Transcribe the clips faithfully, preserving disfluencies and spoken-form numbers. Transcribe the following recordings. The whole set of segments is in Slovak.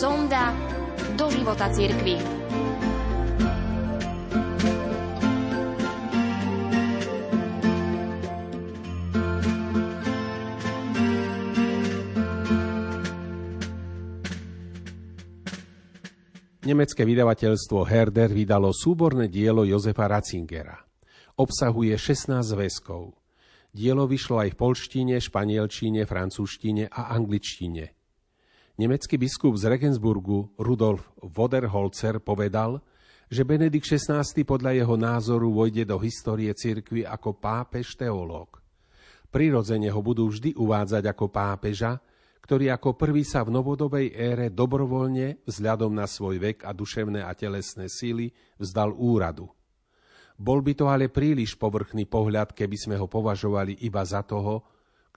sonda do života cirkvi. Nemecké vydavateľstvo Herder vydalo súborné dielo Jozefa Ratzingera. Obsahuje šestnásť zväzkov. Dielo vyšlo aj v poľštine, španielčine, francúzštine a angličtine. Nemecký biskup z Regensburgu Rudolf Woderholzer povedal, že Benedikt šestnásty podľa jeho názoru vojde do histórie cirkvi ako pápež teológ. Prirodzene ho budú vždy uvádzať ako pápeža, ktorý ako prvý sa v novodobej ére dobrovoľne, vzhľadom na svoj vek a duševné a telesné síly, vzdal úradu. Bol by to ale príliš povrchný pohľad, keby sme ho považovali iba za toho,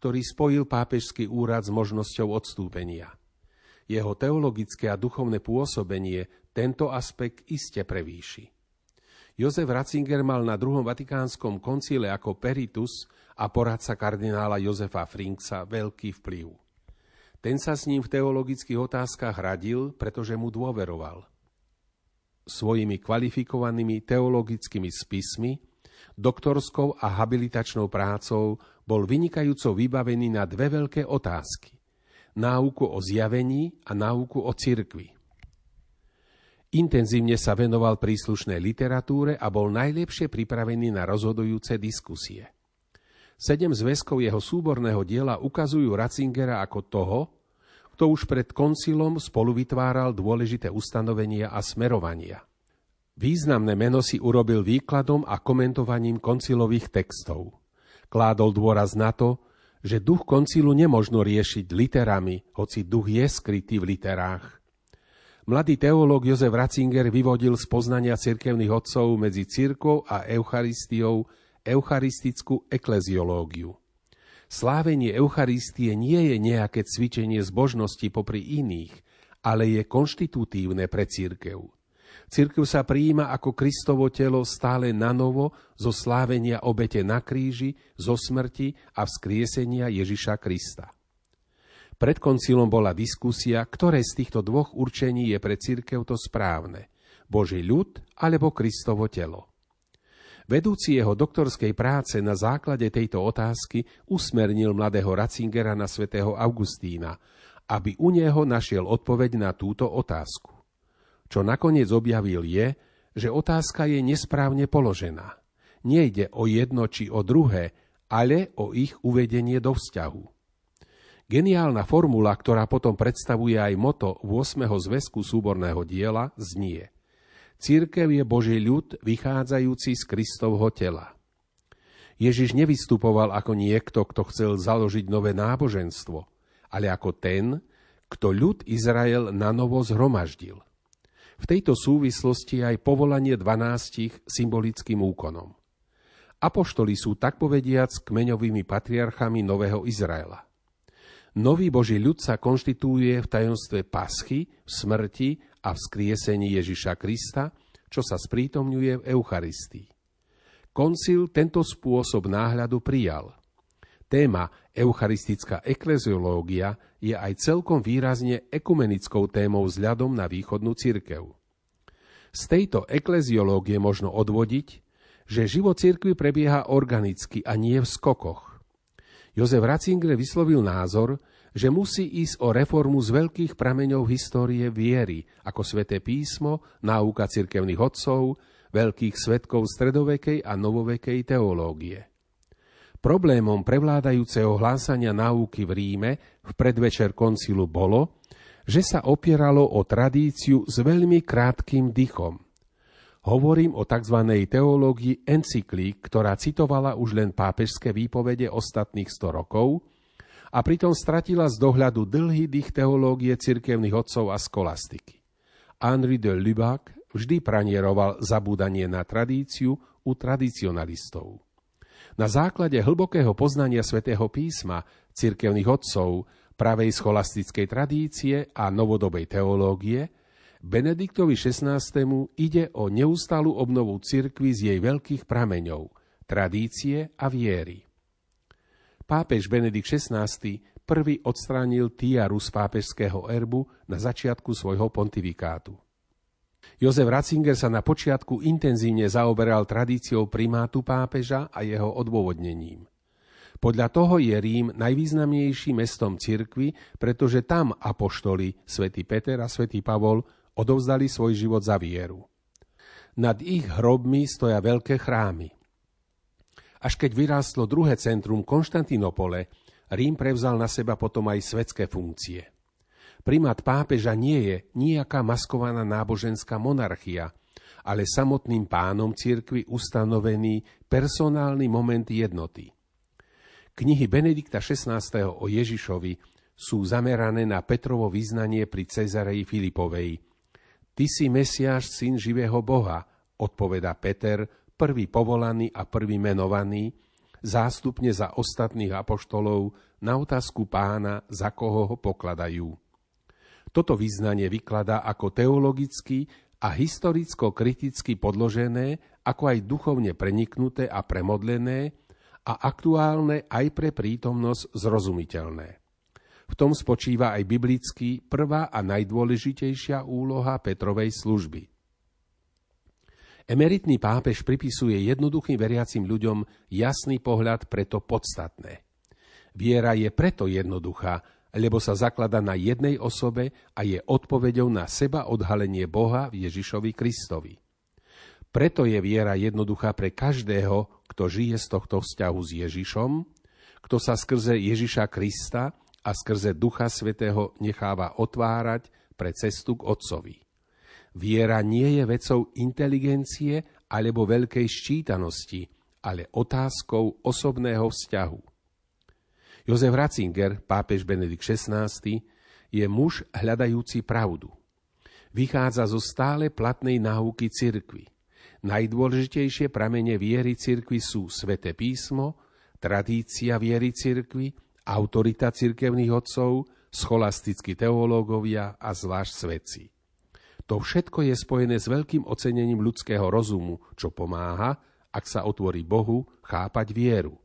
ktorý spojil pápežský úrad s možnosťou odstúpenia. Jeho teologické a duchovné pôsobenie tento aspekt iste prevýši. Jozef Ratzinger mal na druhom Vatikánskom koncile ako peritus a poradca kardinála Josefa Fringsa veľký vplyv. Ten sa s ním v teologických otázkach radil, pretože mu dôveroval. Svojimi kvalifikovanými teologickými spismi, doktorskou a habilitačnou prácou bol vynikajúco vybavený na dve veľké otázky. Náuku o zjavení a náuku o cirkvi. Intenzívne sa venoval príslušnej literatúre a bol najlepšie pripravený na rozhodujúce diskusie. Sedem zväzkov jeho súborného diela ukazujú Ratzingera ako toho, kto už pred koncilom spolu vytváral dôležité ustanovenia a smerovania. Významné meno si urobil výkladom a komentovaním koncilových textov. Kládol dôraz na to, že duch koncilu nemožno riešiť literami, hoci duch je skrytý v literách. Mladý teológ Jozef Ratzinger vyvodil z poznania cirkevných otcov medzi cirkvou a Eucharistiou eucharistickú ekleziológiu. Slávenie Eucharistie nie je nejaké cvičenie zbožnosti popri iných, ale je konštitutívne pre cirkev. Cirkev sa prijíma ako Kristovo telo stále nanovo zo slávenia obete na kríži, zo smrti a vzkriesenia Ježiša Krista. Pred koncilom bola diskusia, ktoré z týchto dvoch určení je pre cirkev to správne – Boží ľud alebo Kristovo telo. Vedúci jeho doktorskej práce na základe tejto otázky usmernil mladého Ratzingera na svätého Augustína, aby u neho našiel odpoveď na túto otázku. Čo nakoniec objavil je, že otázka je nesprávne položená. Nejde o jedno či o druhé, ale o ich uvedenie do vzťahu. Geniálna formula, ktorá potom predstavuje aj moto ôsmeho zväzku súborného diela, znie: Cirkev je Boží ľud, vychádzajúci z Kristovho tela. Ježiš nevystupoval ako niekto, kto chcel založiť nové náboženstvo, ale ako ten, kto ľud Izrael nanovo zhromaždil. V tejto súvislosti aj povolanie dvanástich symbolickým úkonom. Apoštoli sú tak povediac kmeňovými patriarchami nového Izraela. Nový Boží ľud sa konštituje v tajomstve paschy, v smrti a vzkriesení Ježiša Krista, čo sa sprítomňuje v Eucharistii. Koncil tento spôsob náhľadu prijal. Téma eucharistická ekleziológia je aj celkom výrazne ekumenickou témou vzhľadom na východnú cirkev. Z tejto ekleziológie možno odvodiť, že život cirkvi prebieha organicky a nie v skokoch. Jozef Ratzinger vyslovil názor, že musí ísť o reformu z veľkých prameňov histórie viery, ako Sväté písmo, náuka cirkevných otcov, veľkých svedkov stredovekej a novovekej teológie. Problémom prevládajúceho hlásania náuky v Ríme v predvečer koncilu bolo, že sa opieralo o tradíciu s veľmi krátkým dychom. Hovorím o tzv. Teológii encyklík, ktorá citovala už len pápežské výpovede ostatných sto rokov, a pritom stratila z dohľadu dlhý dých teológie cirkevných otcov a skolastiky. Henri de Lubac vždy pranieroval zabúdanie na tradíciu u tradicionalistov. Na základe hlbokého poznania svätého písma, cirkevných otcov, pravej scholastickej tradície a novodobej teológie, Benediktovi šestnástemu ide o neustálu obnovu cirkvi z jej veľkých prameňov, tradície a viery. Pápež Benedikt šestnásty prvý odstránil tiaru z pápežského erbu na začiatku svojho pontifikátu. Jozef Ratzinger sa na počiatku intenzívne zaoberal tradíciou primátu pápeža a jeho odôvodnením. Podľa toho je Rím najvýznamnejším mestom cirkvi, pretože tam apoštoli svätý Peter a svätý Pavol odovzdali svoj život za vieru. Nad ich hrobmi stoja veľké chrámy. Až keď vyrástlo druhé centrum Konštantinopole, Rím prevzal na seba potom aj svetské funkcie. Primát pápeža nie je nejaká maskovaná náboženská monarchia, ale samotným pánom cirkvi ustanovený personálny moment jednoty. Knihy Benedikta šestnásteho o Ježišovi sú zamerané na Petrovo vyznanie pri Cezareji Filipovej. Ty si Mesiáš, syn živého Boha, odpovedá Peter, prvý povolaný a prvý menovaný, zástupne za ostatných apoštolov na otázku pána, za koho ho pokladajú. Toto vyznanie vykladá ako teologicky a historicko-kriticky podložené, ako aj duchovne preniknuté a premodlené, a aktuálne aj pre prítomnosť zrozumiteľné. V tom spočíva aj biblicky prvá a najdôležitejšia úloha Petrovej služby. Emeritný pápež pripisuje jednoduchým veriacim ľuďom jasný pohľad, preto podstatné. Viera je preto jednoduchá, lebo sa zaklada na jednej osobe a je odpoveďou na seba odhalenie Boha v Ježišovi Kristovi. Preto je viera jednoduchá pre každého, kto žije z tohto vzťahu s Ježišom, kto sa skrze Ježiša Krista a skrze Ducha Svätého necháva otvárať pre cestu k Otcovi. Viera nie je vecou inteligencie alebo veľkej ščítanosti, ale otázkou osobného vzťahu. Jozef Ratzinger, pápež Benedikt šestnásty, je muž hľadajúci pravdu. Vychádza zo stále platnej náuky cirkvi. Najdôležitejšie pramene viery cirkvi sú Sväté písmo, tradícia viery cirkvi, autorita cirkevných otcov, scholastickí teológovia a zvlášť svetci. To všetko je spojené s veľkým ocenením ľudského rozumu, čo pomáha, ak sa otvorí Bohu, chápať vieru.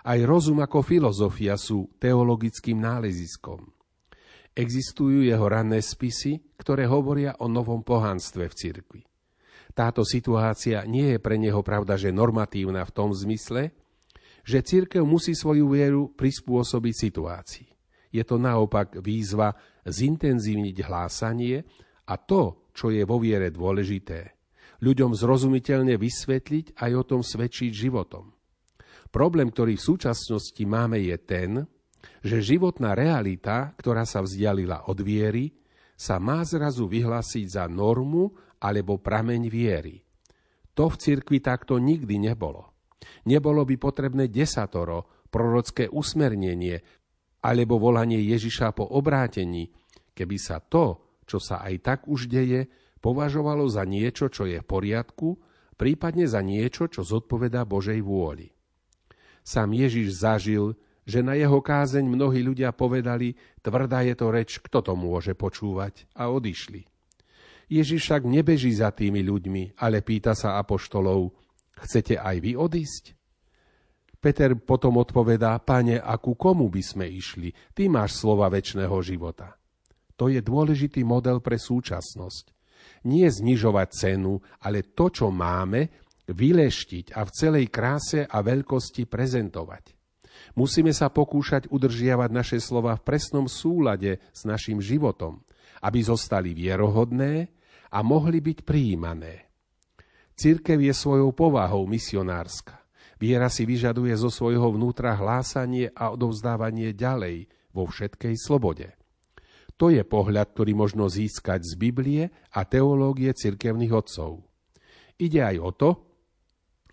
Aj rozum ako filozofia sú teologickým náleziskom. Existujú jeho ranné spisy, ktoré hovoria o novom pohanstve v cirkvi. Táto situácia nie je pre neho pravda, že normatívna v tom zmysle, že cirkev musí svoju vieru prispôsobiť situácii. Je to naopak výzva zintenzívniť hlásanie a to, čo je vo viere dôležité. Ľuďom zrozumiteľne vysvetliť aj o tom svedčiť životom. Problém, ktorý v súčasnosti máme, je ten, že životná realita, ktorá sa vzdialila od viery, sa má zrazu vyhlásiť za normu alebo prameň viery. To v cirkvi takto nikdy nebolo. Nebolo by potrebné desatoro, prorocké usmernenie alebo volanie Ježiša po obrátení, keby sa to, čo sa aj tak už deje, považovalo za niečo, čo je v poriadku, prípadne za niečo, čo zodpovedá Božej vôli. Sám Ježiš zažil, že na jeho kázeň mnohí ľudia povedali, tvrdá je to reč, kto to môže počúvať, a odišli. Ježiš však nebeží za tými ľuďmi, ale pýta sa apoštolov, chcete aj vy odísť? Peter potom odpovedá, pane, a ku komu by sme išli? Ty máš slova večného života. To je dôležitý model pre súčasnosť. Nie znižovať cenu, ale to, čo máme, vyleštiť a v celej kráse a veľkosti prezentovať. Musíme sa pokúšať udržiavať naše slova v presnom súlade s našim životom, aby zostali vierohodné a mohli byť prijímané. Cirkev je svojou povahou misionárska. Viera si vyžaduje zo svojho vnútra hlásanie a odovzdávanie ďalej vo všetkej slobode. To je pohľad, ktorý možno získať z Biblie a teológie cirkevných otcov. Ide aj o to,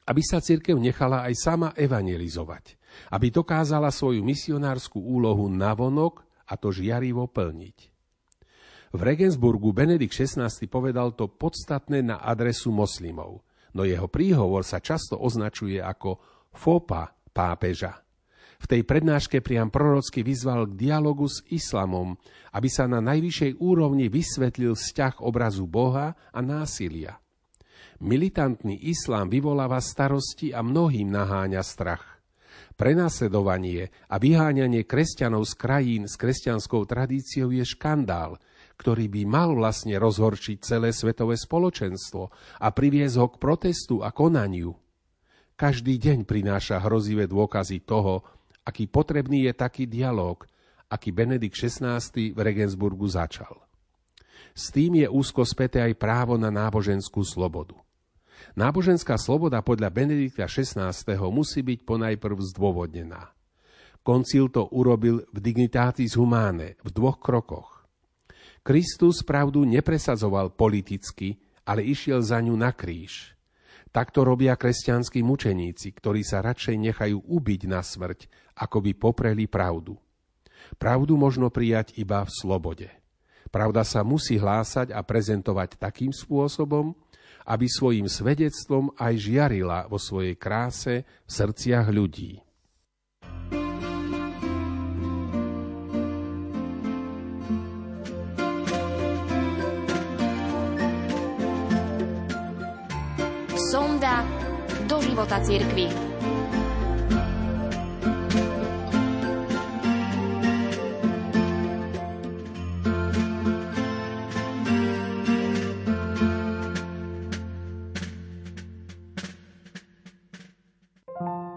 aby sa cirkev nechala aj sama evangelizovať, aby dokázala svoju misionárskú úlohu navonok a to žiarivo plniť. V Regensburgu Benedikt šestnásty povedal to podstatné na adresu moslimov, no jeho príhovor sa často označuje ako fopa pápeža. V tej prednáške priam prorocky vyzval k dialogu s islamom, aby sa na najvyššej úrovni vysvetlil vzťah obrazu Boha a násilia. Militantný islám vyvoláva starosti a mnohým naháňa strach. Prenasledovanie a vyháňanie kresťanov z krajín s kresťanskou tradíciou je škandál, ktorý by mal vlastne rozhorčiť celé svetové spoločenstvo a priviesť ho k protestu a konaniu. Každý deň prináša hrozivé dôkazy toho, aký potrebný je taký dialóg, aký Benedikt šestnásty v Regensburgu začal. S tým je úzko späté aj právo na náboženskú slobodu. Náboženská sloboda podľa Benedikta šestnásteho musí byť ponajprv zdôvodnená. Koncil to urobil v Dignitatis Humanae v dvoch krokoch. Kristus pravdu nepresadzoval politicky, ale išiel za ňu na kríž. Takto robia kresťanskí mučeníci, ktorí sa radšej nechajú ubiť na smrť, ako by popreli pravdu. Pravdu možno prijať iba v slobode. Pravda sa musí hlásať a prezentovať takým spôsobom, aby svojím svedectvom aj žiarila vo svojej kráse v srdciach ľudí. Sonda do života cirkvi.